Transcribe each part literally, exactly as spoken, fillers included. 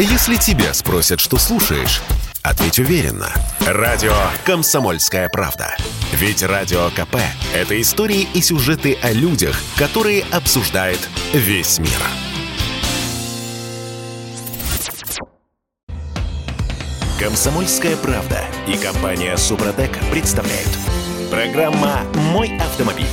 Если тебя спросят, что слушаешь, ответь уверенно. Радио «Комсомольская правда». Ведь Радио КП – это истории и сюжеты о людях, которые обсуждает весь мир. «Комсомольская правда» и компания «Супротек» представляют. Программа «Мой автомобиль».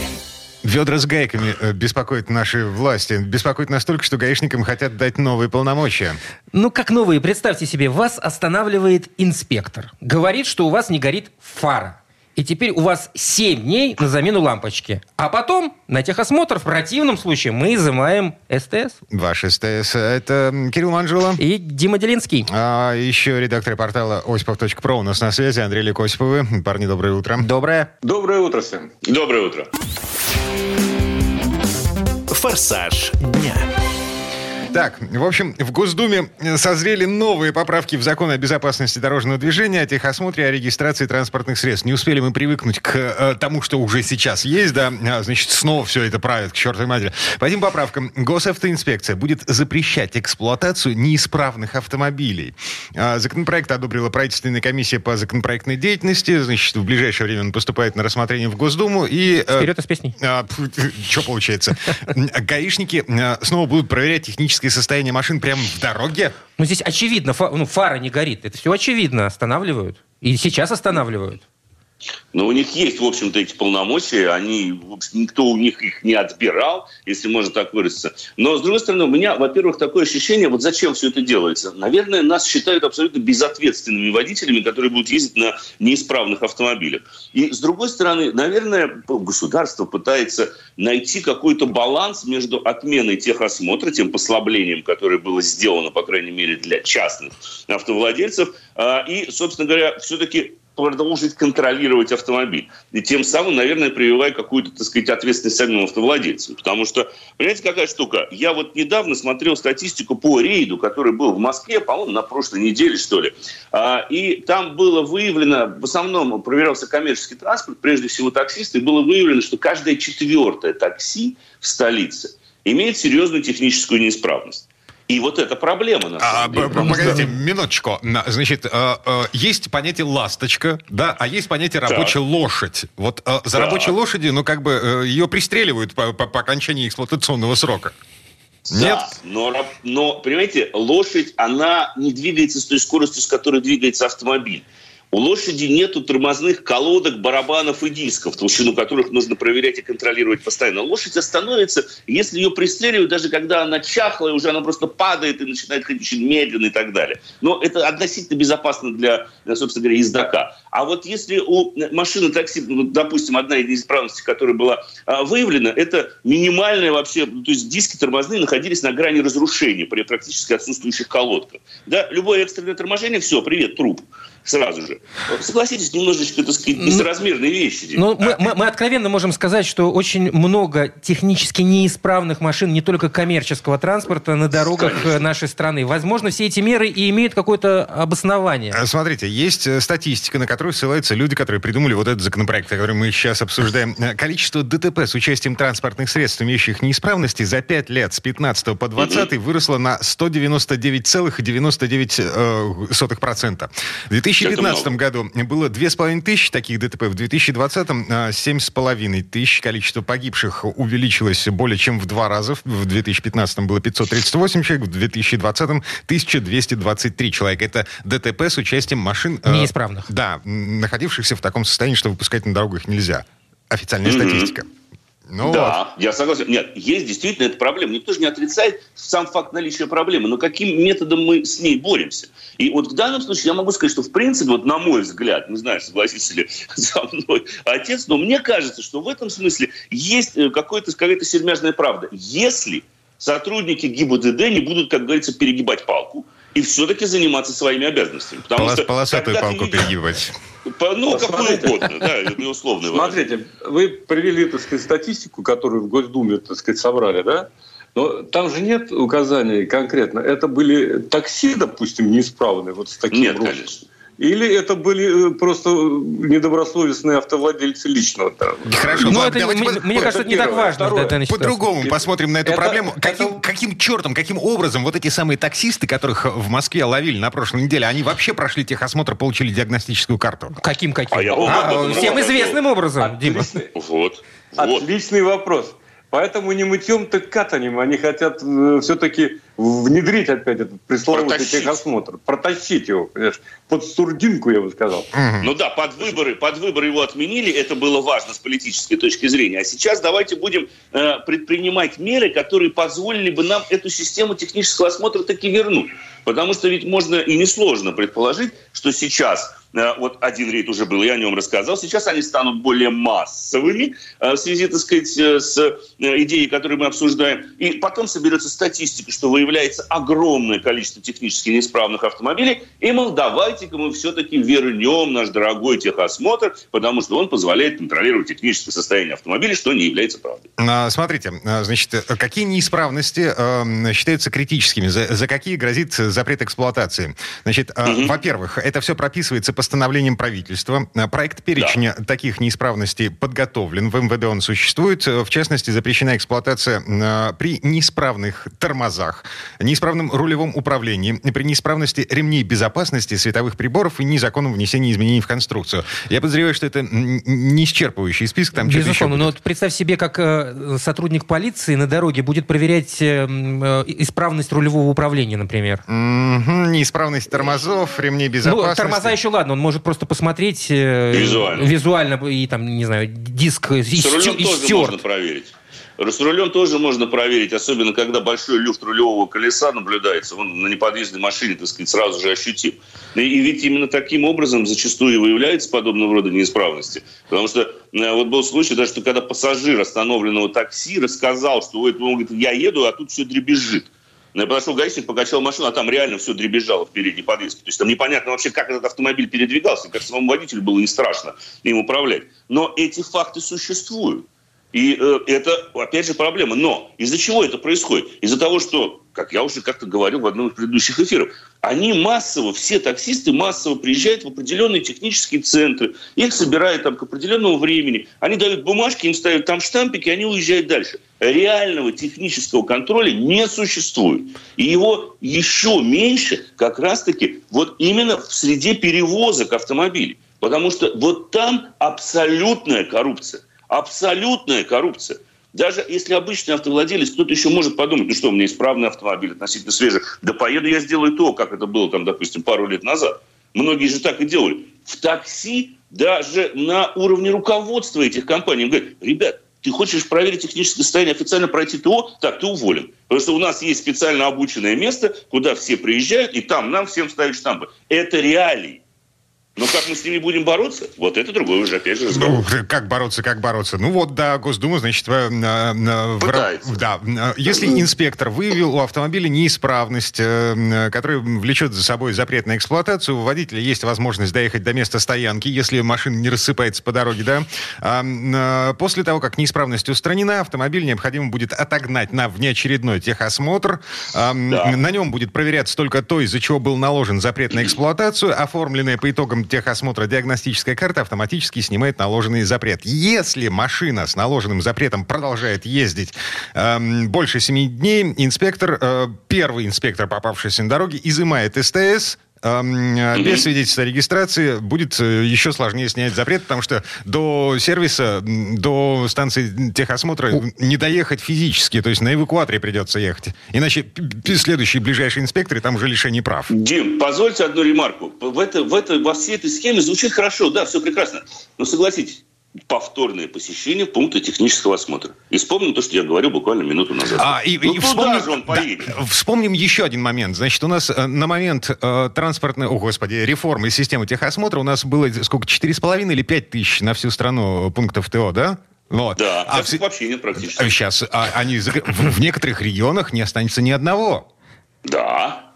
Ведра с гайками беспокоят наши власти. Беспокоят настолько, что гаишникам хотят дать новые полномочия. Ну, как новые? Представьте себе, вас останавливает инспектор. Говорит, что у вас не горит фара. И теперь у вас семь дней на замену лампочки. А потом на техосмотр, в противном случае, мы изымаем СТС. Ваш СТС. Это Кирилл Манжула. И Дима Делинский. А еще редактор портала Осипов точка про у нас на связи. Андрей Ликосипов. Парни, доброе утро. Доброе. Доброе утро всем. Доброе утро. Форсаж дня. Так, в общем, в Госдуме созрели новые поправки в закон о безопасности дорожного движения, о техосмотре, о регистрации транспортных средств. Не успели мы привыкнуть к тому, что уже сейчас есть, да, значит, снова все это правит, к чертовой матери. По этим поправкам Госавтоинспекция будет запрещать эксплуатацию неисправных автомобилей. Законопроект одобрила правительственная комиссия по законопроектной деятельности, значит, в ближайшее время он поступает на рассмотрение в Госдуму и... Вперед из песни. Что получается? Гаишники снова будут проверять технические состояние машин прямо в дороге? Ну, здесь очевидно, фа- ну, фара не горит. Это все очевидно. Останавливают. И сейчас останавливают. Но у них есть, в общем-то, эти полномочия. Они, в общем, никто у них их не отбирал, если можно так выразиться. Но, с другой стороны, у меня, во-первых, такое ощущение, вот зачем все это делается? Наверное, нас считают абсолютно безответственными водителями, которые будут ездить на неисправных автомобилях. И, с другой стороны, наверное, государство пытается найти какой-то баланс между отменой техосмотра, тем послаблением, которое было сделано, по крайней мере, для частных автовладельцев, и, собственно говоря, все-таки... продолжить контролировать автомобиль. И тем самым, наверное, прививая какую-то, так сказать, ответственность самим автовладельцам. Потому что, понимаете, какая штука? Я вот недавно смотрел статистику по рейду, который был в Москве, по-моему, на прошлой неделе, что ли. И там было выявлено, в основном проверялся коммерческий транспорт, прежде всего таксисты, и было выявлено, что каждое четвертое такси в столице имеет серьезную техническую неисправность. И вот это проблема, на самом деле. А, погодите, минуточку. Значит, есть понятие «ласточка», да, а есть понятие «рабочая да. лошадь». Вот за да. рабочей лошадью, ну, как бы, ее пристреливают по, по, по окончании эксплуатационного срока. Нет? Да, но, но, понимаете, лошадь, она не двигается с той скоростью, с которой двигается автомобиль. У лошади нету тормозных колодок, барабанов и дисков, толщину которых нужно проверять и контролировать постоянно. Лошадь остановится, если ее пристреливают, даже когда она чахлая, уже она просто падает и начинает ходить очень медленно и так далее. Но это относительно безопасно для, собственно говоря, ездока. А вот если у машины такси, допустим, одна из неисправностей, которая была выявлена, это минимальная вообще, то есть диски тормозные находились на грани разрушения при практически отсутствующих колодках. Да, любое экстренное торможение, все, привет, труп. Сразу же. Согласитесь, немножечко, так сказать, несоразмерные вещи. Но мы, мы, мы откровенно можем сказать, что очень много технически неисправных машин, не только коммерческого транспорта, на дорогах Конечно. нашей страны. Возможно, все эти меры и имеют какое-то обоснование. Смотрите, есть статистика, на которую ссылаются люди, которые придумали вот этот законопроект, который мы сейчас обсуждаем. Количество ДТП с участием транспортных средств, имеющих неисправности, за пять лет с пятнадцатого по двадцатый mm-hmm. выросло на сто девяносто девять целых девяносто девять сотых процента. В две тысячи пятнадцатом году было две тысячи пятьсот таких ДТП, в две тысячи двадцатом семь с половиной тысяч. Количество погибших увеличилось более чем в два раза. В две тысячи пятнадцатом было пятьсот тридцать восемь человек, в две тысячи двадцатом тысяча двести двадцать три человека. Это ДТП с участием машин... неисправных. Э, да, находившихся в таком состоянии, что выпускать на дорогу их нельзя. Официальная mm-hmm. статистика. Ну да, вот. Я согласен. Нет, есть действительно эта проблема. Никто же не отрицает сам факт наличия проблемы, но каким методом мы с ней боремся? И вот в данном случае я могу сказать, что в принципе, вот на мой взгляд, не знаю, согласится ли со мной отец, но мне кажется, что в этом смысле есть какая-то, какая-то сермяжная правда. Если сотрудники ГИБДД не будут, как говорится, перегибать палку и все-таки заниматься своими обязанностями. Потому Полос, что полосатую палку ты... перегибать. По, ну, какую угодно, да, неусловное выражение. Смотрите, вы привели, так сказать, статистику, которую в Госдуме, так сказать, собрали, да? Но там же нет указаний конкретно. Это были такси, допустим, неисправные, вот с таким ростом. Нет, конечно. или это были просто недобросовестные автовладельцы личного товара. Хорошо, ну, это, давайте мы, по... мне кажется, это не так важно. Второе, по-другому посмотрим на эту это, проблему. Это... Каким, каким чертом, каким образом вот эти самые таксисты, которых в Москве ловили на прошлой неделе, они вообще прошли техосмотр, получили диагностическую карту? Каким-каким? А я... а, а, всем известным образом, Дима. Вот. Отличный вопрос. Поэтому не мытьем, так катанем. Они хотят все-таки внедрить опять этот пресловутый техосмотр. Протащить его, конечно. Под сурдинку, я бы сказал. Mm-hmm. Ну да, под выборы, под выборы его отменили. Это было важно с политической точки зрения. А сейчас давайте будем э, предпринимать меры, которые позволили бы нам эту систему технического осмотра таки вернуть. Потому что ведь можно и несложно предположить, что сейчас... Вот один рейд уже был, я о нем рассказал. Сейчас они станут более массовыми в связи, так сказать, с идеей, которую мы обсуждаем. И потом соберется статистика, что выявляется огромное количество технически неисправных автомобилей. И, мол, давайте-ка мы все-таки вернем наш дорогой техосмотр, потому что он позволяет контролировать техническое состояние автомобиля, что не является правдой. Смотрите, значит, какие неисправности э, считаются критическими? За, за какие грозит запрет эксплуатации? Значит, э, угу. во-первых, это все прописывается по постановлением правительства. Проект перечня да. таких неисправностей подготовлен. В МВД он существует. В частности, запрещена эксплуатация при неисправных тормозах, неисправном рулевом управлении, при неисправности ремней безопасности, световых приборов и незаконном внесении изменений в конструкцию. Я подозреваю, что это не исчерпывающий список. Там безусловно, но вот представь себе, как сотрудник полиции на дороге будет проверять исправность рулевого управления, например. Mm-hmm. Неисправность тормозов, ремней безопасности. Ну, тормоза еще ладно. Он может просто посмотреть визуально, визуально и там, не знаю, диск истерт. С рулем тоже можно проверить. С рулем тоже можно проверить, особенно когда большой люфт рулевого колеса наблюдается, он на неподъездной машине, так сказать, сразу же ощутим. И, и ведь именно таким образом зачастую выявляются подобного рода неисправности. Потому что вот был случай, даже что когда пассажир остановленного такси рассказал, что он говорит, я еду, а тут все дребезжит. Я подошел гаишник, покачал машину, а там реально все дребезжало в передней подвеске. То есть там непонятно вообще, как этот автомобиль передвигался, как самому водителю было не страшно им управлять. Но эти факты существуют. И э, это, опять же, проблема. Но из-за чего это происходит? Из-за того, что, как я уже как-то говорил в одном из предыдущих эфиров, они массово, все таксисты массово приезжают в определенные технические центры, их собирают там к определенному времени, они дают бумажки, им ставят там штампики, они уезжают дальше. Реального технического контроля не существует. И его еще меньше как раз-таки вот именно в среде перевозок автомобилей. Потому что вот там абсолютная коррупция. Абсолютная коррупция. Даже если обычный автовладелец, кто-то еще может подумать, ну что, у меня исправный автомобиль, относительно свежий, да поеду я сделаю то, как это было, там, допустим, пару лет назад. Многие же так и делали. В такси даже на уровне руководства этих компаний говорят, ребят, ты хочешь проверить техническое состояние, официально пройти ТО, так, ты уволен. Потому что у нас есть специально обученное место, куда все приезжают, и там нам всем ставят штампы. Это реалии. Но как мы с ними будем бороться? Вот это другой уже, опять же, разговор. Ну, как бороться, как бороться? Ну вот, да, Госдума, значит... Э, э, пытается. В, да. Если инспектор выявил у автомобиля неисправность, э, которая влечет за собой запрет на эксплуатацию, у водителя есть возможность доехать до места стоянки, если машина не рассыпается по дороге, да? Э, э, после того, как неисправность устранена, автомобиль необходимо будет отогнать на внеочередной техосмотр. Э, да. На нем будет проверяться только то, из-за чего был наложен запрет на эксплуатацию, оформленная по итогам техосмотра диагностическая карта автоматически снимает наложенный запрет. Если машина с наложенным запретом продолжает ездить э, больше семи дней, инспектор, э, первый инспектор, попавшийся на дороге, изымает СТС. Без свидетельства о регистрации будет еще сложнее снять запрет, потому что до сервиса, до станции техосмотра не доехать физически, то есть на эвакуаторе придется ехать. Иначе следующие ближайшие инспекторы, там уже лишение прав. Дим, позвольте одну ремарку. В это, в это, во всей этой схеме звучит хорошо, да, все прекрасно. Но согласитесь, повторное посещение пункта технического осмотра. И вспомним то, что я говорил буквально минуту назад. А, и, ну, и вспомним, же он поедет? Да, вспомним еще один момент. Значит, у нас э, на момент э, транспортной, о господи, реформы системы техосмотра у нас было сколько, четыре с половиной или пять тысяч на всю страну пунктов ТО, да? Вот. Да, а в... вообще нет практически. Сейчас а, они в некоторых регионах не останется ни одного. Да.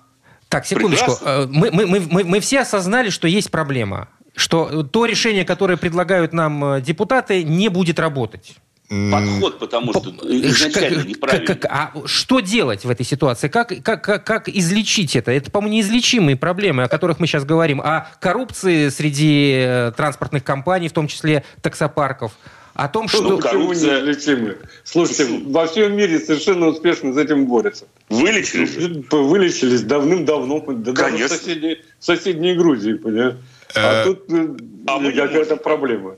Так, секундочку. Мы, мы, мы, мы все осознали, что есть проблема. Что то решение, которое предлагают нам депутаты, не будет работать. подход, потому что изначально как, неправильно. Как, а что делать в этой ситуации? Как, как, как, как излечить это? Это, по-моему, неизлечимые проблемы, о которых мы сейчас говорим. О коррупции среди транспортных компаний, в том числе таксопарков. О том, что... Ну, коррупция неизлечимая. Слушайте, во всем мире совершенно успешно с этим борются. Вылечились? Вылечились давным-давно. Конечно. В соседней, в соседней Грузии, понимаете? А, а тут а какая-то проблема.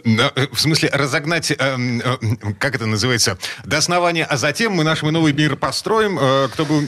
В смысле, разогнать, как это называется, до основания, а затем мы наш новый мир построим, кто был...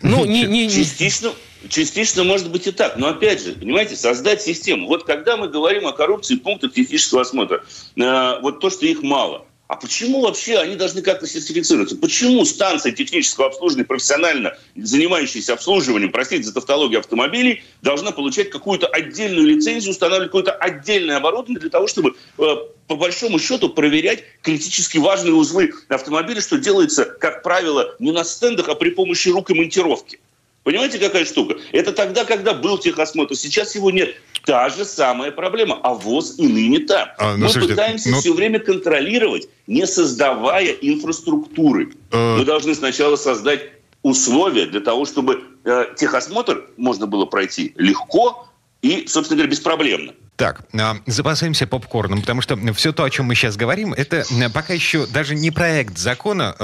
Ну, не, не, частично, частично может быть и так. Но опять же, понимаете, создать систему. Вот когда мы говорим о коррупции пунктов технического осмотра, вот то, что их мало. А почему вообще они должны как-то сертифицироваться? Почему станции технического обслуживания, профессионально занимающиеся обслуживанием, простите за тавтологию, автомобилей, должна получать какую-то отдельную лицензию, устанавливать какое-то отдельное оборудование для того, чтобы по большому счету проверять критически важные узлы автомобиля, что делается, как правило, не на стендах, а при помощи рук и монтировки? Понимаете, какая штука? Это тогда, когда был техосмотр. Сейчас его нет. Та же самая проблема. А ВОЗ и ныне там. А, ну, Мы слушайте, пытаемся ну... все время контролировать, не создавая инфраструктуры. А... Мы должны сначала создать условия для того, чтобы э, техосмотр можно было пройти легко и, собственно говоря, беспроблемно. Так, запасаемся попкорном, потому что все то, о чем мы сейчас говорим, это пока еще даже не проект закона,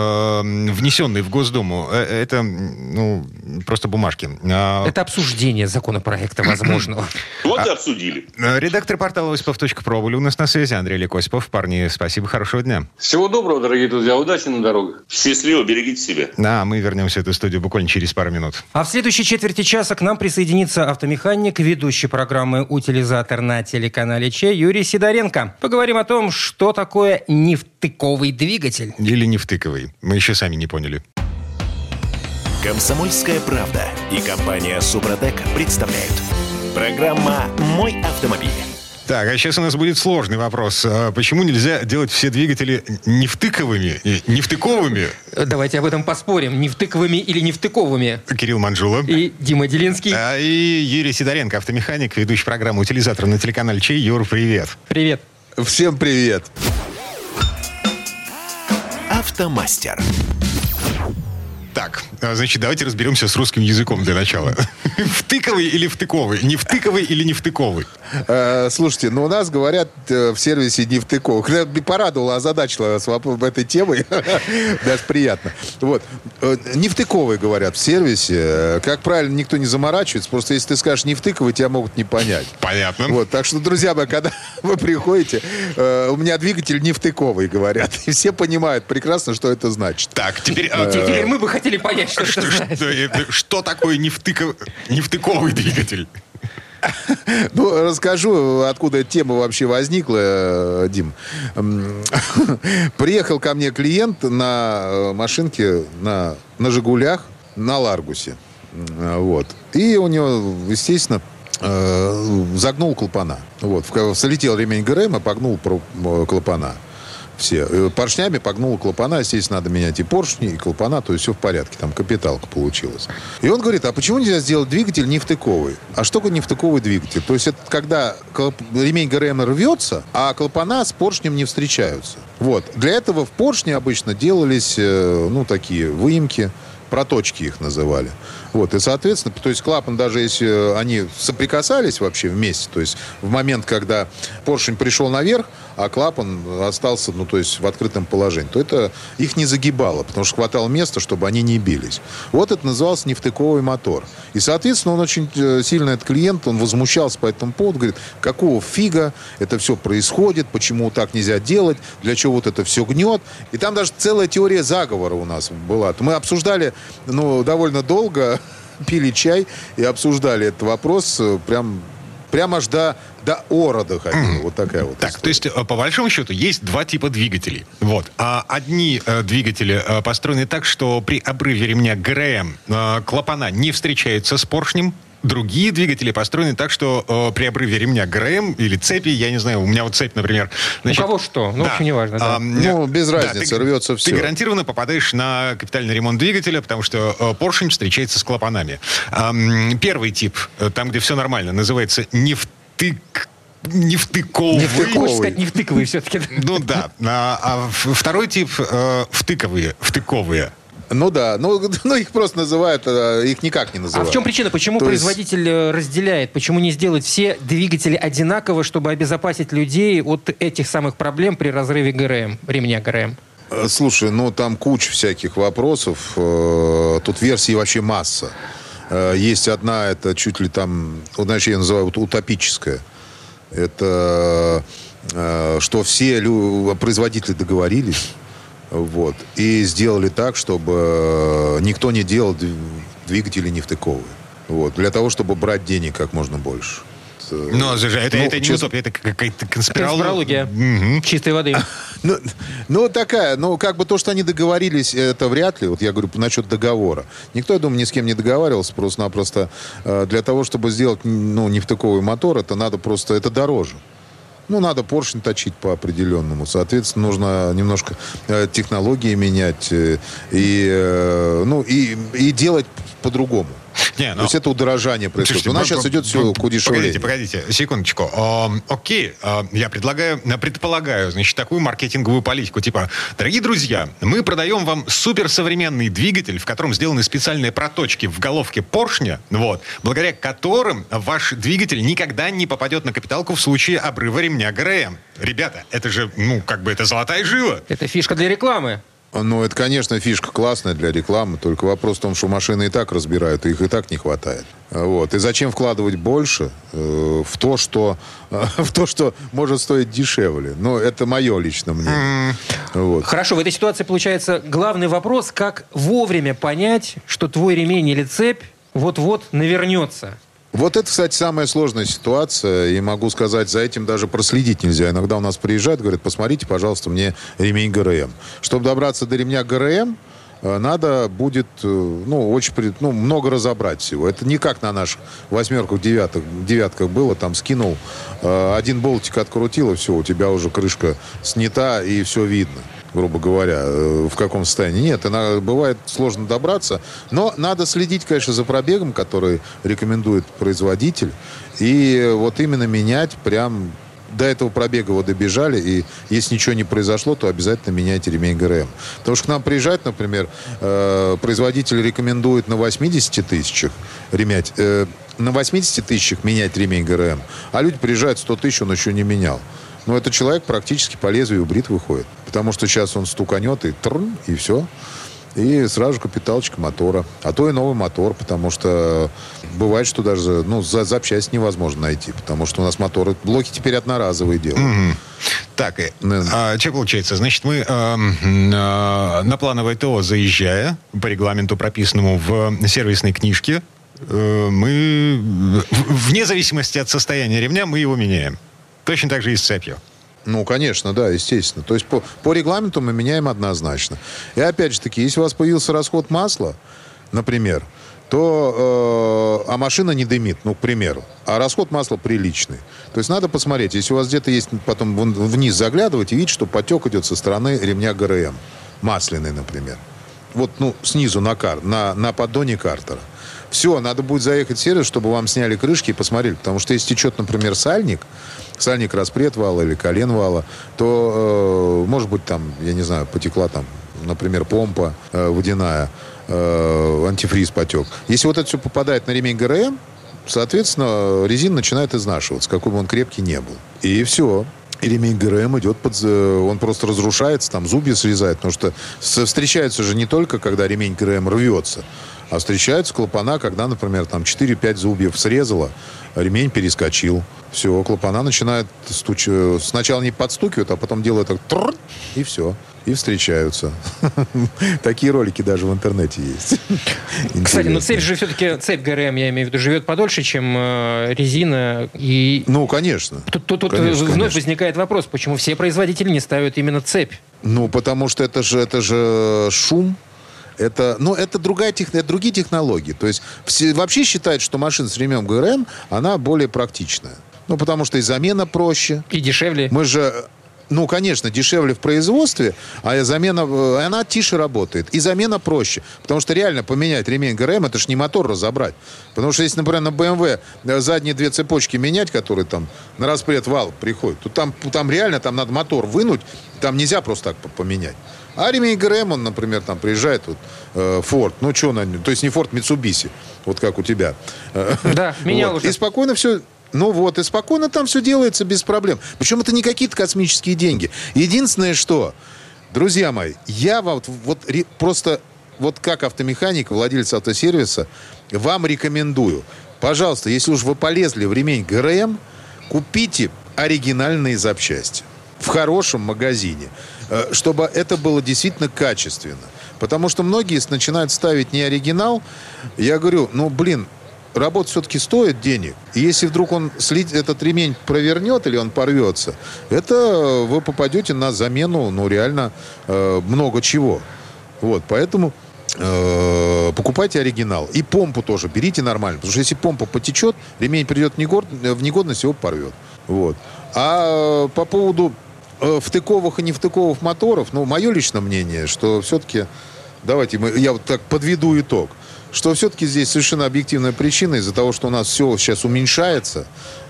внесенный в Госдуму. Это, ну, просто бумажки. Это обсуждение законопроекта возможного. Вот и обсудили. Редактор портала Осипов точка про был у нас на связи. Андрей Ликосипов. Парни, спасибо, хорошего дня. Всего доброго, дорогие друзья. Удачи на дорогах. Счастливо, берегите себя. Да, мы вернемся в эту студию буквально через пару минут. А в следующей четверти часа к нам присоединится автомеханик, ведущий программы «Утилизатор» на телеканале Че Юрий Сидоренко. Поговорим о том, что такое невтыковый двигатель. Или невтыковый. Мы еще сами не поняли. «Комсомольская правда» и компания «Супротек» представляют. Программа «Мой автомобиль». Так, а сейчас у нас будет сложный вопрос. Почему нельзя делать все двигатели невтыковыми, невтыковыми? Давайте об этом поспорим. Невтыковыми или невтыковыми? Кирилл Манжула. И Дима Делинский. А, и Юрий Сидоренко, автомеханик, ведущий программу «Утилизатор» на телеканале Че. Юр, привет. Привет. Всем привет. Автомастер. Так, значит, давайте разберемся с русским языком для начала. Втыковый или втыковый? Невтыковый или невтыковый? Э, слушайте, ну у нас говорят э, в сервисе невтыковых. Я порадовала, озадачила в этой темой. Даже приятно. Вот. Невтыковый говорят в сервисе. Как правильно, никто не заморачивается. Просто если ты скажешь невтыковый, тебя могут не понять. Понятно. Вот. Так что, друзья мои, когда вы приходите, э, у меня двигатель невтыковый, говорят. И все понимают прекрасно, что это значит. Так, теперь, э, теперь мы бы хотели или понять, что, что, что, что, что такое невтыков... невтыковый двигатель? Ну, расскажу, откуда эта тема вообще возникла, Дим. Приехал ко мне клиент на машинке, на, на «Жигулях», на «Ларгусе». Вот. И у него, естественно, загнул клапана. Вот. Слетел ремень ГРМ и погнул клапана. Все. Поршнями погнуло клапана. Естественно, надо менять и поршни, и клапана. То есть все в порядке. Там капиталка получилась. И он говорит, а почему нельзя сделать двигатель невтыковый? А что такое невтыковый двигатель? То есть это когда клап... ремень ГРМ рвется, а клапана с поршнем не встречаются. Вот. Для этого в поршне обычно делались, ну, такие выемки. Проточки их называли. Вот. И, соответственно, то есть клапан, даже если они соприкасались вообще вместе, то есть в момент, когда поршень пришел наверх, а клапан остался, ну, то есть в открытом положении, то это их не загибало, потому что хватало места, чтобы они не бились. Вот это назывался невтыковый мотор. И, соответственно, он очень сильно, этот клиент, он возмущался по этому поводу, говорит, какого фига это все происходит, почему так нельзя делать, для чего вот это все гнет. И там даже целая теория заговора у нас была. Мы обсуждали Ну, довольно долго пили чай и обсуждали этот вопрос прям, прям аж до, до ора доходило. Вот такая вот так, история. То есть, по большому счету, есть два типа двигателей. Вот. Одни двигатели построены так, что при обрыве ремня ГРМ клапана не встречаются с поршнем. Другие двигатели построены так, что э, при обрыве ремня ГРМ или цепи, я не знаю, у меня вот цепь, например. Значит, у кого что? Ну, да, в общем, неважно. Да. А, ну, без да, разницы, ты, рвется все. Ты гарантированно попадаешь на капитальный ремонт двигателя, потому что э, поршень встречается с клапанами. Э, первый тип, там, где все нормально, называется невтык... невтыковый. Невтыковый. Хочешь сказать невтыковые все-таки. Ну да. А второй тип втыковые, втыковые. Ну да, ну, ну их просто называют, их никак не называют. А в чем причина? Почему То производитель есть... разделяет? Почему не сделать все двигатели одинаково, чтобы обезопасить людей от этих самых проблем при разрыве ГРМ, ремня ГРМ? Слушай, ну там куча всяких вопросов. Тут версий вообще масса. Есть одна, это чуть ли там, значит, я называю утопическая. Это что все производители договорились. Вот. И сделали так, чтобы никто не делал двигатели невтыковые. Вот. Для того, чтобы брать денег как можно больше. Но это, ну, это, это не утопия, это какая-то конспирология. Конспирология. Угу. Чистой воды. ну, ну, такая. Ну, как бы то, что они договорились, это вряд ли. Вот я говорю насчет договора. Никто, я думаю, ни с кем не договаривался. Просто-напросто для того, чтобы сделать, ну, невтыковый мотор, это надо просто... Это дороже. Ну, надо поршень точить по определенному. Соответственно, нужно немножко э, технологии менять. Э, и, э, ну, и, и делать по-другому. Не, ну, то есть это удорожание происходит. Слушайте, У нас б- сейчас б- идет все б- к удешевлению. Погодите, погодите, секундочку. Э, окей, э, я предлагаю, предполагаю, значит, такую маркетинговую политику. Типа, дорогие друзья, мы продаем вам суперсовременный двигатель, в котором сделаны специальные проточки в головке поршня, вот, благодаря которым ваш двигатель никогда не попадет на капиталку в случае обрыва ремня ГРМ. Ребята, это же, ну, как бы, это золотая жила. Это фишка для рекламы. Ну, это, конечно, фишка классная для рекламы. Только вопрос в том, что машины и так разбирают, и их и так не хватает. Вот. И зачем вкладывать больше э, в, то, что, э, в то, что может стоить дешевле? Ну, это мое личное мнение. Mm. Вот. Хорошо, в этой ситуации, получается, главный вопрос, как вовремя понять, что твой ремень или цепь вот-вот навернется. Вот это, кстати, самая сложная ситуация. И могу сказать, за этим даже проследить нельзя. Иногда у нас приезжают, говорят, посмотрите, пожалуйста, мне ремень ГРМ. Чтобы добраться до ремня ГРМ, надо будет, ну, очень, ну, много разобрать всего. Это не как на наших восьмерках, девятках, девятках было. Там скинул, один болтик открутил, и все, у тебя уже крышка снята, и все видно, грубо говоря, в каком состоянии. Нет, она, бывает сложно добраться. Но надо следить, конечно, за пробегом, который рекомендует производитель. И вот именно менять прям... До этого пробега вы добежали, и если ничего не произошло, то обязательно меняйте ремень ГРМ. Потому что к нам приезжает, например, э, производитель рекомендует на восемьдесят тысячах ремять, э, на восемьдесят тысячах менять ремень ГРМ, а люди приезжают сто тысяч, он еще не менял. Но этот человек практически по лезвию брит выходит. Потому что сейчас он стуканет и трн, и все. И сразу же капиталочка мотора. А то и новый мотор, потому что бывает, что даже, ну, за запчасть невозможно найти. Потому что у нас моторы, блоки теперь одноразовые делают. Mm-hmm. Так, и, mm-hmm. а, что получается? Значит, мы э, э, на плановое ТО, заезжая по регламенту, прописанному в сервисной книжке, э, мы, вне зависимости от состояния ремня, мы его меняем. Точно так же и с цепью. Ну, конечно, да, естественно. То есть по, по регламенту мы меняем однозначно. И опять же таки, если у вас появился расход масла, например, то э, а машина не дымит, ну, к примеру, а расход масла приличный. То есть надо посмотреть, если у вас где-то есть, потом вниз заглядывать и видеть, что потек идет со стороны ремня ГРМ, масляный, например. Вот, ну, снизу на, кар, на, на поддоне картера. Все, надо будет заехать в сервис, чтобы вам сняли крышки и посмотрели. Потому что если течет, например, сальник, сальник распред вала или колен вала, то, э, может быть, там, я не знаю, потекла там, например, помпа э, водяная, э, антифриз потек. Если вот это все попадает на ремень ГРМ, соответственно, резина начинает изнашиваться, какой бы он крепкий не был. И все. И ремень ГРМ идет под... Он просто разрушается, там зубья срезает. Потому что встречаются же не только, когда ремень ГРМ рвется, а встречаются клапана, когда, например, там четыре-пять зубьев срезало, ремень перескочил. Все, клапана начинают стуч... Сначала не подстукивают, а потом делают так... И все. И встречаются. Такие ролики даже в интернете есть. Кстати, но цепь же все-таки, цепь ГРМ, я имею в виду, живет подольше, чем резина. И... Ну, конечно. Тут, тут, тут конечно, вновь конечно. возникает вопрос, почему все производители не ставят именно цепь? Ну, потому что это же, это же шум. Это, ну, это, другая тех, это другие технологии. То есть все, вообще считают, что машина с ремнем ГРМ, она более практичная. Ну, потому что и замена проще. И дешевле. Мы же... ну, конечно, дешевле в производстве, а замена, она тише работает. И замена проще. Потому что реально поменять ремень ГРМ, это ж не мотор разобрать. Потому что если, например, на бэ эм вэ задние две цепочки менять, которые там на распред вал приходят, то там, там реально там надо мотор вынуть, там нельзя просто так поменять. А ремень ГРМ, он, например, там приезжает вот, э, Форд, ну что на нем, то есть не Форд, Митсубиси, вот как у тебя. Да, меня вот. Уже. И спокойно все... Ну вот, и спокойно там все делается без проблем. Причем это не какие-то космические деньги. Единственное, что, друзья мои, я вам вот, вот просто, вот как автомеханик, владелец автосервиса, вам рекомендую. Пожалуйста, если уж вы полезли в ремень ГРМ, купите оригинальные запчасти в хорошем магазине, чтобы это было действительно качественно. Потому что многие начинают ставить не оригинал. Я говорю, ну, блин, работа все-таки стоит денег. И если вдруг он этот ремень провернет или он порвется, это вы попадете на замену, ну, реально э, много чего. Вот, поэтому э, покупайте оригинал. И помпу тоже берите нормально. Потому что если помпа потечет, ремень придет в, негод... в негодность, его порвет. Вот. А по поводу э, втыковых и невтыковых моторов, ну, мое личное мнение, что все-таки... Давайте мы, я вот так подведу итог. Что все-таки здесь совершенно объективная причина из-за того, что у нас все сейчас уменьшается.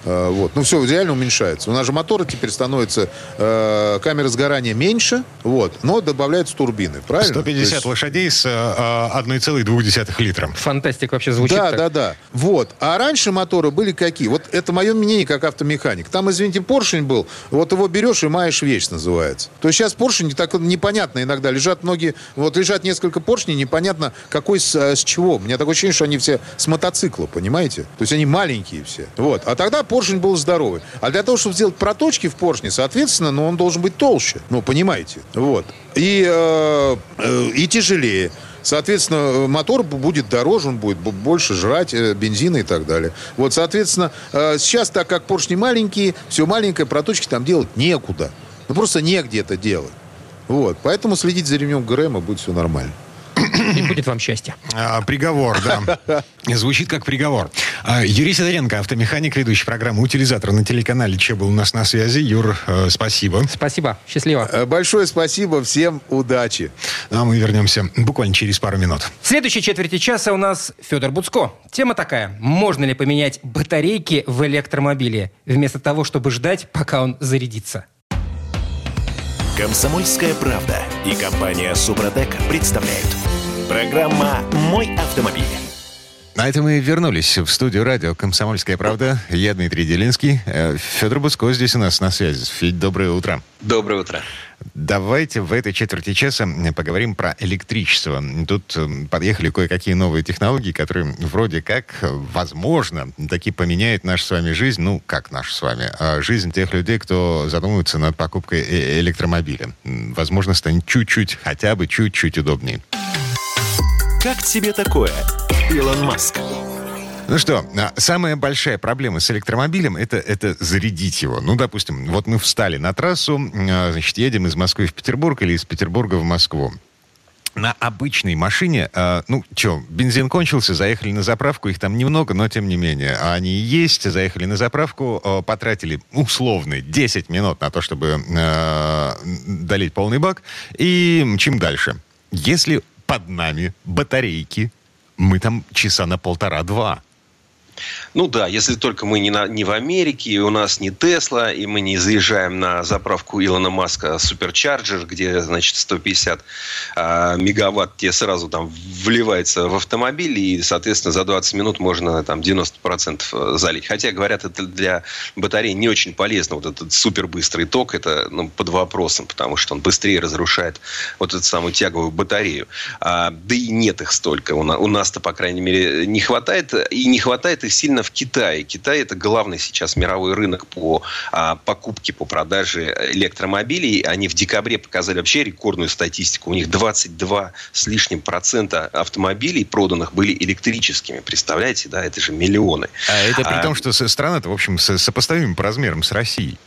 Э, вот. Ну, все реально уменьшается. У нас же моторы теперь становятся... Э, камеры сгорания меньше, вот, но добавляются турбины, правильно? сто пятьдесят есть... лошадей с э, одна целая две десятых литра. Фантастик вообще звучит. Да, так. да, да. Вот. А раньше моторы были какие? Вот это мое мнение как автомеханик. Там, извините, поршень был, вот его берешь и маешь вещь, называется. То есть сейчас поршень так непонятно иногда. Лежат многие... Вот лежат несколько поршней, непонятно какой с, с чего. У меня такое ощущение, что они все с мотоцикла, понимаете? То есть они маленькие все. Вот. А тогда поршень был здоровый. А для того, чтобы сделать проточки в поршне, соответственно, ну, он должен быть толще. Ну, понимаете? Вот. И, э, э, и тяжелее. Соответственно, мотор будет дороже, он будет больше жрать бензина и так далее. Вот, соответственно, э, сейчас, так как поршни маленькие, все маленькое, проточки там делать некуда. Ну, просто негде это делать. Вот. Поэтому следить за ремнем ГРМ, и будет все нормально. И будет вам счастье. А, приговор, да. Звучит как приговор. А, Юрий Сидоренко, автомеханик, ведущий программы «Утилизатор» на телеканале Че, был у нас на связи. Юр, э, спасибо. Спасибо. Счастливо. Большое спасибо. Всем удачи. А мы вернемся буквально через пару минут. В следующей четверти часа у нас Федор Буцко. Тема такая. Можно ли поменять батарейки в электромобиле, вместо того, чтобы ждать, пока он зарядится? «Комсомольская правда» и компания «Супротек» представляют. Программа «Мой автомобиль». На этом мы вернулись в студию радио «Комсомольская правда». Я Дмитрий Делинский. Федор Буцко здесь у нас на связи. Федь, доброе утро. Доброе утро. Давайте в этой четверти часа поговорим про электричество. Тут подъехали кое-какие новые технологии, которые вроде как, возможно, таки поменяют нашу с вами жизнь. Ну, как нашу с вами? Жизнь тех людей, кто задумывается над покупкой э- электромобиля. Возможно, станет чуть-чуть, хотя бы чуть-чуть удобнее. Как тебе такое, Илон Маск? Ну что, самая большая проблема с электромобилем это, это зарядить его. Ну, допустим, вот мы встали на трассу, значит, едем из Москвы в Петербург или из Петербурга в Москву. На обычной машине, э, ну, что, бензин кончился, заехали на заправку, их там немного, но тем не менее. Они есть, заехали на заправку, э, потратили условно десять минут на то, чтобы э, долить полный бак, и мчим дальше. Если под нами батарейки, мы там часа на полтора-два. Ну да, если только мы не, на, не в Америке, и у нас не Tesla, и мы не заезжаем на заправку Илона Маска Суперчарджер, где, значит, сто пятьдесят э, мегаватт тебе сразу там вливается в автомобиль, и, соответственно, за двадцать минут можно там девяносто процентов залить. Хотя, говорят, это для батареи не очень полезно. Вот этот супербыстрый ток, это ну, под вопросом, потому что он быстрее разрушает вот эту самую тяговую батарею. А, да и нет их столько. У, на, у нас-то, по крайней мере, не хватает. И не хватает и сильно в Китае. Китай – это главный сейчас мировой рынок по а, покупке, по продаже электромобилей. Они в декабре показали вообще рекордную статистику. У них двадцать два с лишним процента автомобилей проданных были электрическими. Представляете, да, это же миллионы. А это при а, том, что страна-то, в общем, сопоставима по размерам с Россией.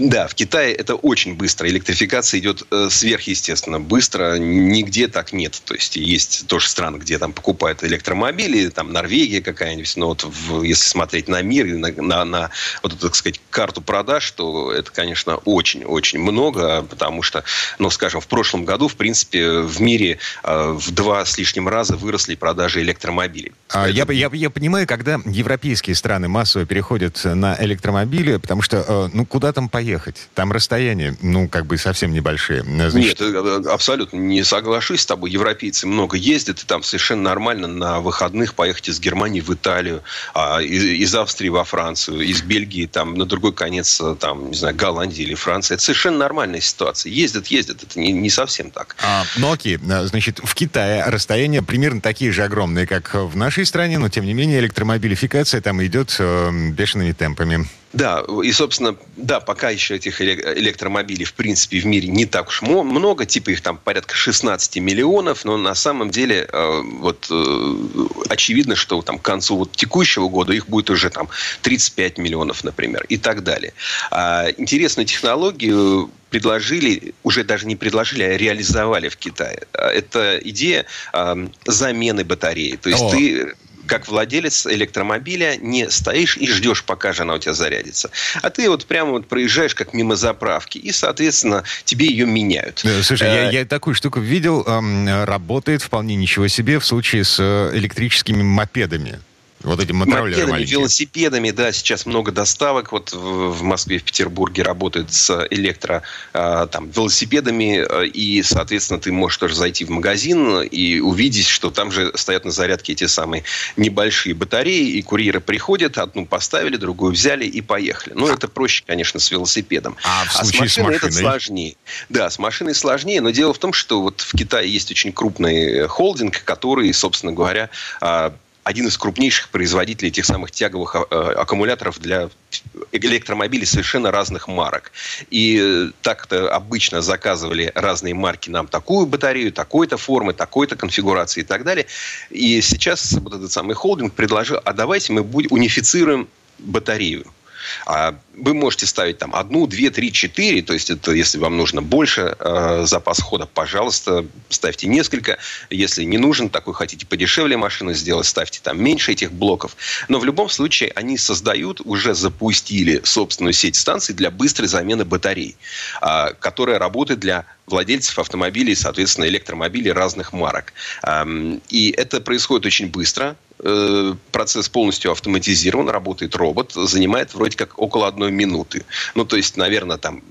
Да, в Китае это очень быстро. Электрификация идет сверхъестественно быстро. Нигде так нет. То есть есть тоже страны, где там покупают электромобили, там Норвегия какая-нибудь. Но вот в, если смотреть на мир, на, на, на вот эту, так сказать, карту продаж, то это, конечно, очень-очень много. Потому что, ну, скажем, в прошлом году, в принципе, в мире э, в два с лишним раза выросли продажи электромобилей. А это... я, я, я понимаю, когда европейские страны массово переходят на электромобили, потому что, э, ну, куда там поехать? Там расстояния, ну, как бы совсем небольшие. Значит... Нет, абсолютно не соглашусь с тобой. Европейцы много ездят, и там совершенно нормально на выходных поехать из Германии в Италию, а, из, из Австрии во Францию, из Бельгии там, на другой конец, там, не знаю, Голландии или Франции. Это совершенно нормальная ситуация. Ездят, ездят. Это не, не совсем так. А, ну, окей. Значит, в Китае расстояния примерно такие же огромные, как в нашей стране, но, тем не менее, электромобилификация там идет э, бешеными темпами. Да, и, собственно, да, пока еще этих электромобилей, в принципе, в мире не так уж много, типа их там порядка шестнадцать миллионов, но на самом деле вот очевидно, что там, к концу вот текущего года их будет уже там тридцать пять миллионов, например, и так далее. Интересную технологию предложили, уже даже не предложили, а реализовали в Китае. Это идея замены батареи. То есть О. ты... как владелец электромобиля не стоишь и ждешь, пока же она у тебя зарядится. А ты вот прямо вот проезжаешь как мимо заправки, и, соответственно, тебе ее меняют. Да, слушай, а... я, я такую штуку видел, работает вполне ничего себе в случае с электрическими мопедами. Вот эти мотороллеры маленькие. Велосипедами, да, сейчас много доставок. Вот в Москве, в Петербурге работают с электро, там, велосипедами, и, соответственно, ты можешь тоже зайти в магазин и увидеть, что там же стоят на зарядке эти самые небольшие батареи, и курьеры приходят, одну поставили, другую взяли и поехали. Ну, это проще, конечно, с велосипедом. А, в случае а с машиной с машиной? это сложнее. Да, с машиной сложнее, но дело в том, что вот в Китае есть очень крупный холдинг, который, собственно говоря, один из крупнейших производителей этих самых тяговых аккумуляторов для электромобилей совершенно разных марок. И так-то обычно заказывали разные марки нам такую батарею, такой-то формы, такой-то конфигурации и так далее. И сейчас вот этот самый холдинг предложил, а давайте мы унифицируем батарею. Вы можете ставить там одну, две, три, четыре. То есть, это, если вам нужно больше э, запас хода, пожалуйста, ставьте несколько. Если не нужен такой, хотите подешевле машину сделать, ставьте там меньше этих блоков. Но в любом случае они создают, уже запустили собственную сеть станций для быстрой замены батарей, э, которая работает для владельцев автомобилей, соответственно, электромобилей разных марок. Э, и это происходит очень быстро. Процесс полностью автоматизирован, работает робот, занимает вроде как около одной минуты. Ну, то есть, наверное, там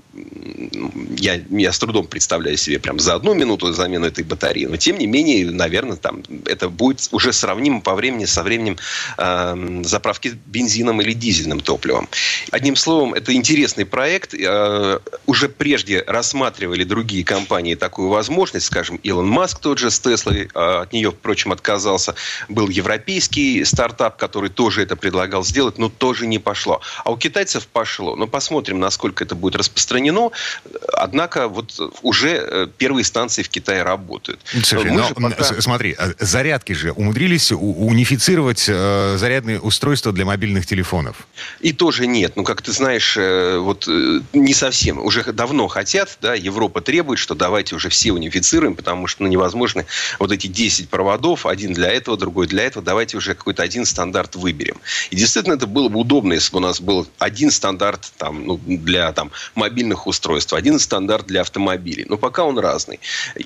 я, я с трудом представляю себе прям за одну минуту замену этой батареи, но тем не менее, наверное, там это будет уже сравнимо по времени со временем э, заправки бензином или дизельным топливом. Одним словом, это интересный проект. Э, уже прежде рассматривали другие компании такую возможность, скажем, Илон Маск тот же с Теслой, э, от нее, впрочем, отказался. Был европейский стартап, который тоже это предлагал сделать, но тоже не пошло. А у китайцев пошло. Но посмотрим, насколько это будет распространено. Однако вот уже первые станции в Китае работают. Слушай, но но, пока... Смотри, зарядки же умудрились унифицировать э, зарядные устройства для мобильных телефонов. И тоже нет. Ну, как ты знаешь, э, вот э, не совсем. Уже давно хотят, да, Европа требует, что давайте уже все унифицируем, потому что ну, невозможно вот эти десять проводов, один для этого, другой для этого. Давайте уже какой-то один стандарт выберем. И действительно, это было бы удобно, если бы у нас был один стандарт там, ну, для там, мобильных устройств, один стандарт для автомобилей. Но пока он разный.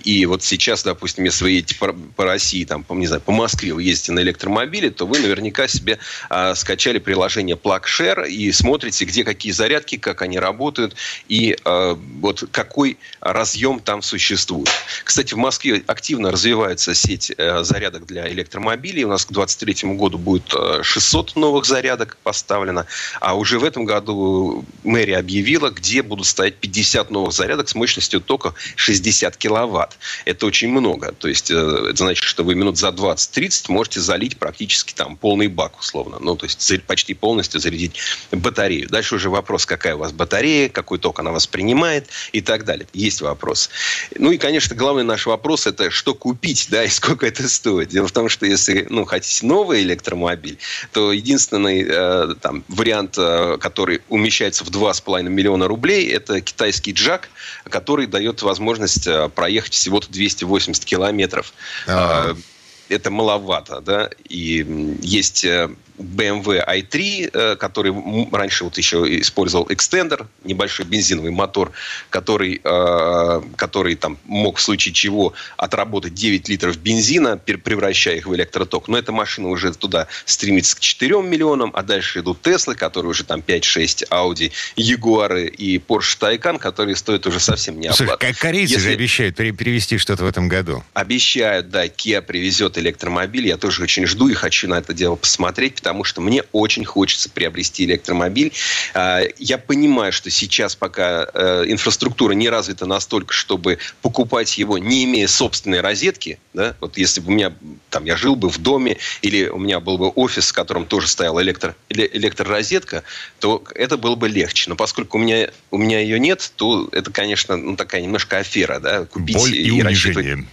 И вот сейчас, допустим, если вы едете по, по России, там, по, не знаю, по Москве, вы ездите на электромобиле, то вы наверняка себе а, скачали приложение PlugShare и смотрите, где какие зарядки, как они работают и а, вот какой разъем там существует. Кстати, в Москве активно развивается сеть а, зарядок для электромобилей. У нас к двадцать третьему году будет шестьсот новых зарядок поставлено, а уже в этом году мэрия объявила, где будут стоять пятьдесят новых зарядок с мощностью тока шестьдесят киловатт. Это очень много. То есть, это значит, что вы минут за двадцать-тридцать можете залить практически там полный бак, условно. Ну, то есть, почти полностью зарядить батарею. Дальше уже вопрос, какая у вас батарея, какой ток она вас принимает и так далее. Есть вопрос. Ну, и, конечно, главный наш вопрос – это что купить, да, и сколько это стоит. Дело в том, что если, ну, хотите новый электромобиль, то единственный э, там, вариант, э, который умещается в два с половиной миллиона рублей, это китайский джак, который дает возможность проехать всего-то двести восемьдесят километров. А-а-а. Это маловато, да, и есть бэ эм вэ ай три, который раньше вот еще использовал экстендер, небольшой бензиновый мотор, который, который там мог в случае чего отработать девять литров бензина, превращая их в электроток. Но эта машина уже туда стремится к четырем миллионам, а дальше идут Теслы, которые уже там пять-шесть, Audi, Jaguar и Porsche Taycan, которые стоят уже совсем неоплатно. Слушай, как корейцы Если... же обещают привезти что-то в этом году. Обещают, да, Kia привезет электромобиль, я тоже очень жду и хочу на это дело посмотреть, потому что мне очень хочется приобрести электромобиль. Я понимаю, что сейчас пока инфраструктура не развита настолько, чтобы покупать его, не имея собственной розетки. Да? Вот если бы у меня, там, я жил бы в доме, или у меня был бы офис, в котором тоже стояла электро, электророзетка, то это было бы легче. Но поскольку у меня, у меня ее нет, то это, конечно, ну, такая немножко афера. Да? Купить Боль и, и унижение.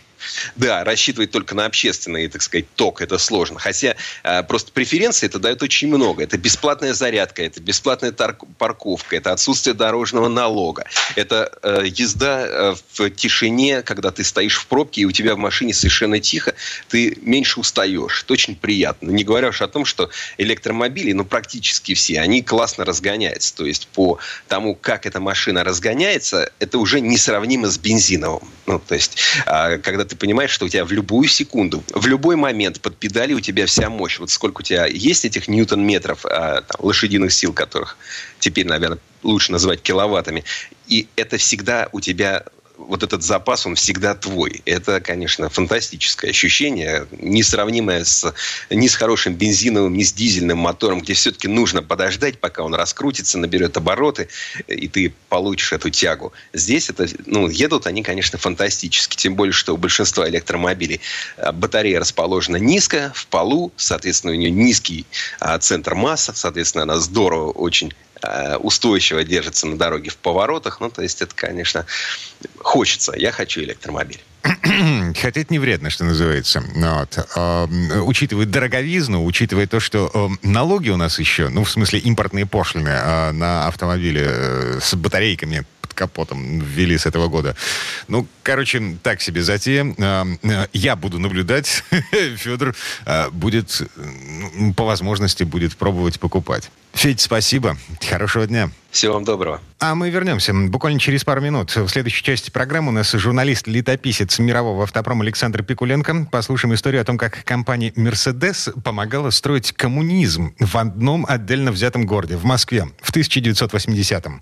Да, рассчитывать только на общественный, так сказать, ток, это сложно. Хотя э, просто преференции это дает очень много. Это бесплатная зарядка, это бесплатная тар- парковка, это отсутствие дорожного налога, это э, езда э, в тишине, когда ты стоишь в пробке, и у тебя в машине совершенно тихо, ты меньше устаешь. Это очень приятно. Не говоря уж о том, что электромобили, ну, практически все, они классно разгоняются. То есть, по тому, как эта машина разгоняется, это уже несравнимо с бензиновым. Ну, то есть, э, когда ты Ты понимаешь, что у тебя в любую секунду, в любой момент под педалью у тебя вся мощь. Вот сколько у тебя есть этих ньютон-метров, а, там, лошадиных сил, которых теперь, наверное, лучше назвать киловаттами. И это всегда у тебя... Вот этот запас, он всегда твой. Это, конечно, фантастическое ощущение, несравнимое с, ни с хорошим бензиновым, ни с дизельным мотором, где все-таки нужно подождать, пока он раскрутится, наберет обороты, и ты получишь эту тягу. Здесь это, ну, едут они, конечно, фантастически. Тем более, что у большинства электромобилей батарея расположена низко, в полу, соответственно, у нее низкий а, центр массы, соответственно, она здорово очень... устойчиво держится на дороге в поворотах. Ну, то есть, это, конечно, хочется. Я хочу электромобиль. Хотя это не вредно, что называется. Вот. А, учитывая дороговизну, учитывая то, что а, налоги у нас еще, ну, в смысле, импортные пошлины а, на автомобиле а, с батарейками под капотом ввели с этого года. Ну, короче, так себе затея. А, я буду наблюдать. Федор а, будет, по возможности, будет пробовать покупать. Федь, спасибо. Хорошего дня. Всего вам доброго. А мы вернемся буквально через пару минут. В следующей части программы у нас журналист-летописец мирового автопрома Александр Пикуленко. Послушаем историю о том, как компания Mercedes помогала строить коммунизм в одном отдельно взятом городе, в Москве, в тысяча девятьсот восьмидесятом.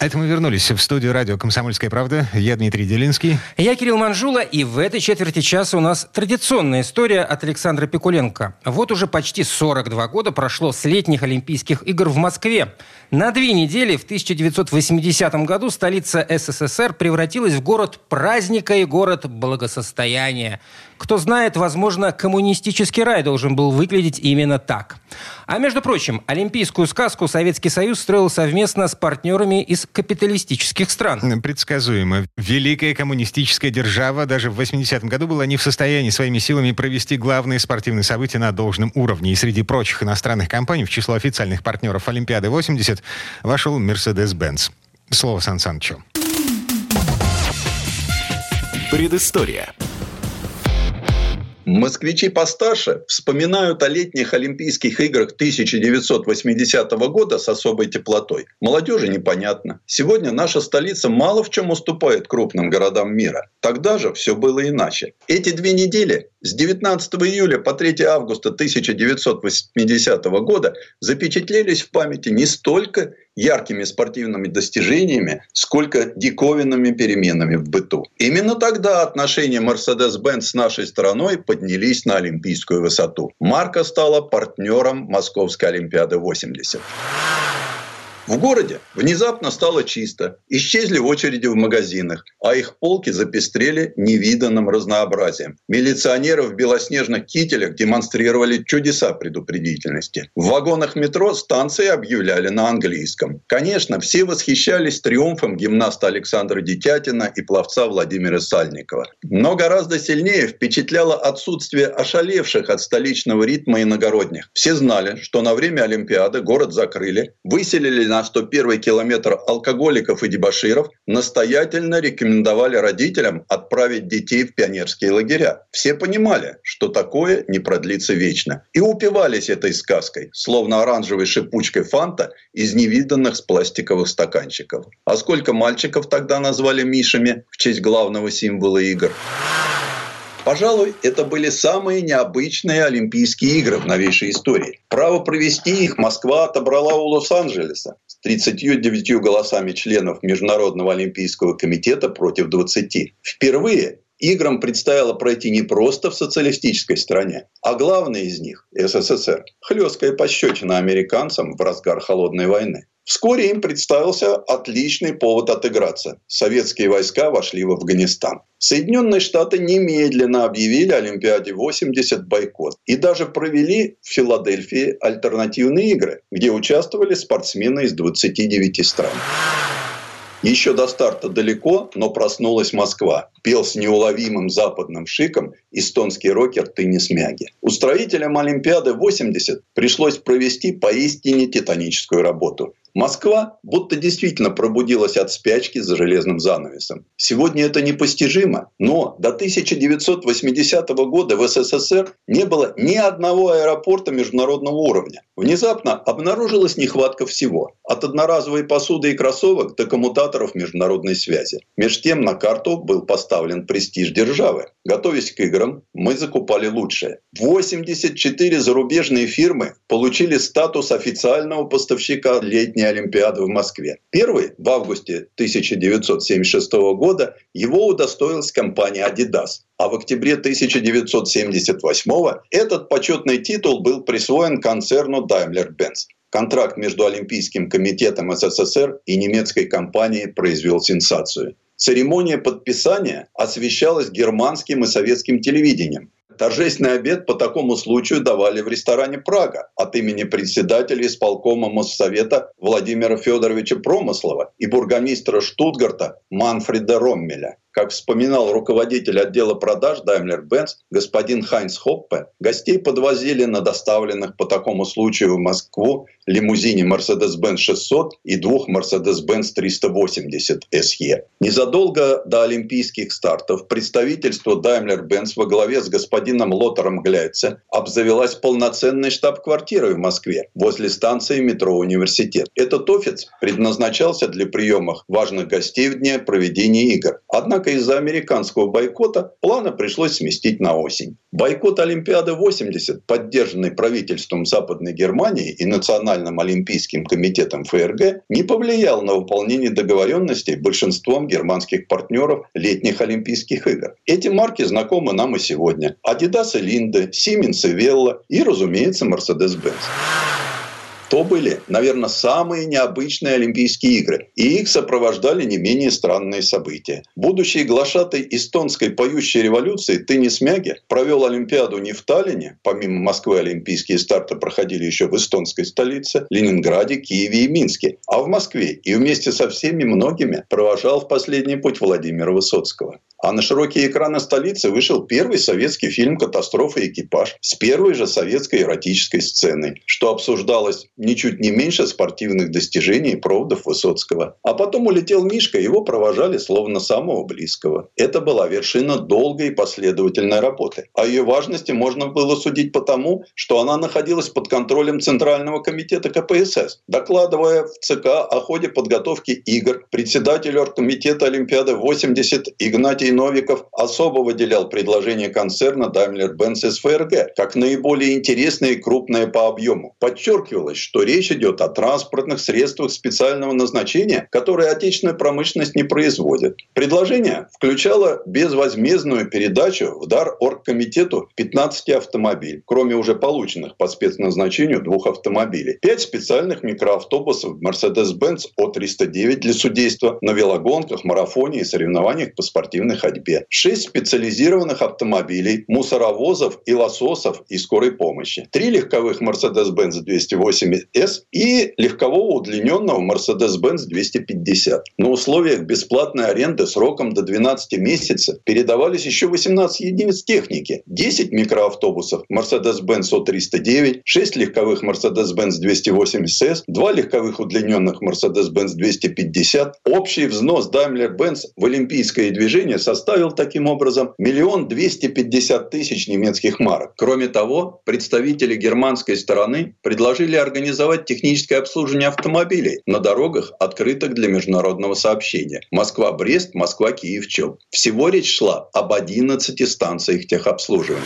Это мы вернулись в студию радио «Комсомольская правда». Я Дмитрий Делинский. Я Кирилл Манжула. И в этой четверти часа у нас традиционная история от Александра Пикуленко. Вот уже почти сорок два года прошло с летних Олимпийских игр в Москве. На две недели в тысяча девятьсот восьмидесятом году столица СССР превратилась в город праздника и город благосостояния. Кто знает, возможно, коммунистический рай должен был выглядеть именно так. А между прочим, олимпийскую сказку Советский Союз строил совместно с партнерами из капиталистических стран. Предсказуемо. Великая коммунистическая держава даже в восьмидесятом году была не в состоянии своими силами провести главные спортивные события на должном уровне. И среди прочих иностранных компаний в число официальных партнеров Олимпиады восемьдесят вошел Mercedes-Benz. Слово Сан Санычу. Предыстория. Москвичи постарше вспоминают о летних Олимпийских играх тысяча девятьсот восьмидесятого года с особой теплотой. Молодежи непонятно. Сегодня наша столица мало в чем уступает крупным городам мира. Тогда же все было иначе. Эти две недели с девятнадцатого июля по третьего августа тысяча девятьсот восьмидесятого года запечатлелись в памяти не столько яркими спортивными достижениями, сколько диковинными переменами в быту. Именно тогда отношения Mercedes-Benz с нашей страной поднялись на олимпийскую высоту. Марка стала партнером Московской Олимпиады восемьдесят. В городе внезапно стало чисто, исчезли очереди в магазинах, а их полки запестрели невиданным разнообразием. Милиционеры в белоснежных кителях демонстрировали чудеса предупредительности. В вагонах метро станции объявляли на английском. Конечно, все восхищались триумфом гимнаста Александра Дитятина и пловца Владимира Сальникова. Но гораздо сильнее впечатляло отсутствие ошалевших от столичного ритма иногородних. Все знали, что на время Олимпиады город закрыли, выселили на сто первый километр алкоголиков и дебоширов, настоятельно рекомендовали родителям отправить детей в пионерские лагеря. Все понимали, что такое не продлится вечно. И упивались этой сказкой, словно оранжевой шипучкой фанта из невиданных с пластиковых стаканчиков. А сколько мальчиков тогда назвали Мишами в честь главного символа игр? Пожалуй, это были самые необычные Олимпийские игры в новейшей истории. Право провести их Москва отобрала у Лос-Анджелеса с тридцатью девятью голосами членов Международного Олимпийского комитета против двадцати. Впервые играм предстояло пройти не просто в социалистической стране, а главной из них – СССР, хлесткая пощечина американцам в разгар холодной войны. Вскоре им представился отличный повод отыграться. Советские войска вошли в Афганистан. Соединенные Штаты немедленно объявили Олимпиаде восемьдесят бойкот и даже провели в Филадельфии альтернативные игры, где участвовали спортсмены из двадцати девяти стран. Еще до старта далеко, но проснулась Москва. Пел с неуловимым западным шиком эстонский рокер Тынис Мяги. Устроителям Олимпиады восемьдесят пришлось провести поистине титаническую работу. Москва будто действительно пробудилась от спячки за железным занавесом. Сегодня это непостижимо, но до тысяча девятьсот восьмидесятого года в СССР не было ни одного аэропорта международного уровня. Внезапно обнаружилась нехватка всего – от одноразовой посуды и кроссовок до коммутаторов международной связи. Меж тем на карту был поставлен престиж державы. Готовясь к играм, мы закупали лучшее. восемьдесят четыре зарубежные фирмы получили статус официального поставщика летней Олимпиады в Москве. Первый в августе тысяча девятьсот семьдесят шестого года его удостоилась компания Adidas, а в октябре тысяча девятьсот семьдесят восьмого этот почетный титул был присвоен концерну Daimler-Benz. Контракт между Олимпийским комитетом СССР и немецкой компанией произвел сенсацию. Церемония подписания освещалась германским и советским телевидением. Торжественный обед по такому случаю давали в ресторане «Прага» от имени председателя исполкома Моссовета Владимира Федоровича Промыслова и бургомистра Штутгарта Манфреда Роммеля. Как вспоминал руководитель отдела продаж Daimler-Benz господин Хайнц Хоппе, гостей подвозили на доставленных по такому случаю в Москву лимузине Mercedes-Benz шестьсот и двух Mercedes-Benz триста восемьдесят эс е. Незадолго до олимпийских стартов представительство Daimler-Benz во главе с господином Лотером Гляйце обзавелась полноценной штаб-квартирой в Москве возле станции метро «Университет». Этот офис предназначался для приемов важных гостей в дни проведения игр. Однако из-за американского бойкота планы пришлось сместить на осень. Бойкот Олимпиады восемьдесят, поддержанный правительством Западной Германии и Национальным олимпийским комитетом ФРГ, не повлиял на выполнение договоренностей большинством германских партнеров летних Олимпийских игр. Эти марки знакомы нам и сегодня. Adidas и Linde, Siemens и Vella и, разумеется, Mercedes-Benz. То были, наверное, самые необычные Олимпийские игры, и их сопровождали не менее странные события. Будущий глашатай эстонской поющей революции Тынис Мяги провел Олимпиаду не в Таллине, помимо Москвы олимпийские старты проходили еще в эстонской столице, Ленинграде, Киеве и Минске, а в Москве и вместе со всеми многими провожал в последний путь Владимира Высоцкого. А на широкие экраны столицы вышел первый советский фильм «Катастрофа и экипаж» с первой же советской эротической сценой, что обсуждалось ничуть не меньше спортивных достижений и проводов Высоцкого. А потом улетел Мишка, его провожали словно самого близкого. Это была вершина долгой и последовательной работы. О ее важности можно было судить потому, что она находилась под контролем Центрального комитета ка пэ эс эс, докладывая в цэ ка о ходе подготовки игр председателю оргкомитета Олимпиады восемьдесят Игнатий Новиков особо выделял предложение концерна Daimler-Benz из эф эр гэ как наиболее интересное и крупное по объему. Подчеркивалось, что речь идет о транспортных средствах специального назначения, которые отечественная промышленность не производит. Предложение включало безвозмездную передачу в дар оргкомитету пятнадцати автомобилей, кроме уже полученных по спецназначению двух автомобилей. Пять специальных микроавтобусов Mercedes-Benz О триста девять для судейства на велогонках, марафоне и соревнованиях по спортивной ходьбе. Шесть специализированных автомобилей, мусоровозов и лососов и скорой помощи. Три легковых Mercedes-Benz двести восемь эс и легкового удлиненного Mercedes-Benz двести пятьдесят. На условиях бесплатной аренды сроком до двенадцати месяцев передавались еще восемнадцать единиц техники, десять микроавтобусов Mercedes-Benz О триста девять, шесть легковых Mercedes-Benz двести восемь эс, два легковых удлиненных Mercedes-Benz двести пятьдесят. Общий взнос Daimler-Benz в олимпийское движение составил таким образом один миллион двести пятьдесят тысяч немецких марок. Кроме того, представители германской стороны предложили организовать техническое обслуживание автомобилей на дорогах, открытых для международного сообщения. Москва-Брест, Москва-Киев-Чоп. Всего речь шла об одиннадцати станциях техобслуживания.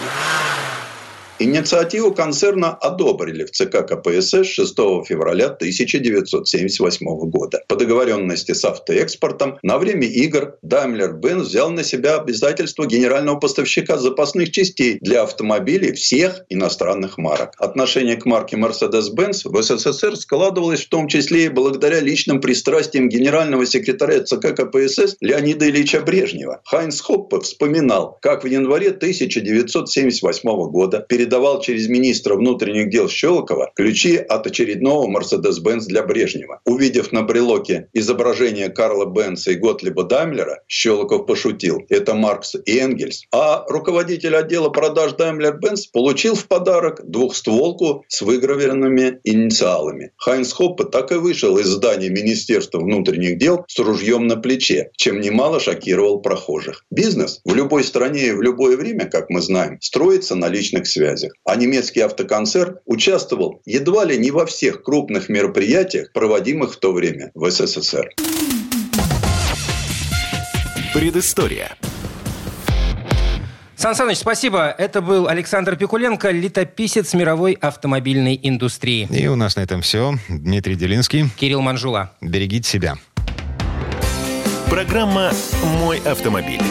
Инициативу концерна одобрили в ЦК КПСС шестого февраля тысяча девятьсот семьдесят восьмого года. По договоренности с автоэкспортом на время игр Daimler-Benz взял на себя обязательство генерального поставщика запасных частей для автомобилей всех иностранных марок. Отношение к марке Mercedes-Benz в СССР складывалось в том числе и благодаря личным пристрастиям генерального секретаря ЦК КПСС Леонида Ильича Брежнева. Хайнц Хоппе вспоминал, как в январе тысяча девятьсот семьдесят восьмого года перед передавал через министра внутренних дел Щелокова ключи от очередного Mercedes-Benz для Брежнева. Увидев на брелоке изображение Карла Бенца и Готлиба Даймлера, Щелоков пошутил: это Маркс и Энгельс. А руководитель отдела продаж Daimler-Benz получил в подарок двухстволку с выгравированными инициалами. Хайнц Хоппе так и вышел из здания Министерства внутренних дел с ружьем на плече, чем немало шокировал прохожих. Бизнес в любой стране и в любое время, как мы знаем, строится на личных связях. А немецкий автоконцерн участвовал едва ли не во всех крупных мероприятиях, проводимых в то время в СССР. Предыстория. Сан Саныч, спасибо. Это был Александр Пикуленко, летописец мировой автомобильной индустрии. И у нас на этом все. Дмитрий Делинский. Кирилл Манжула. Берегите себя. Программа «Мой автомобиль».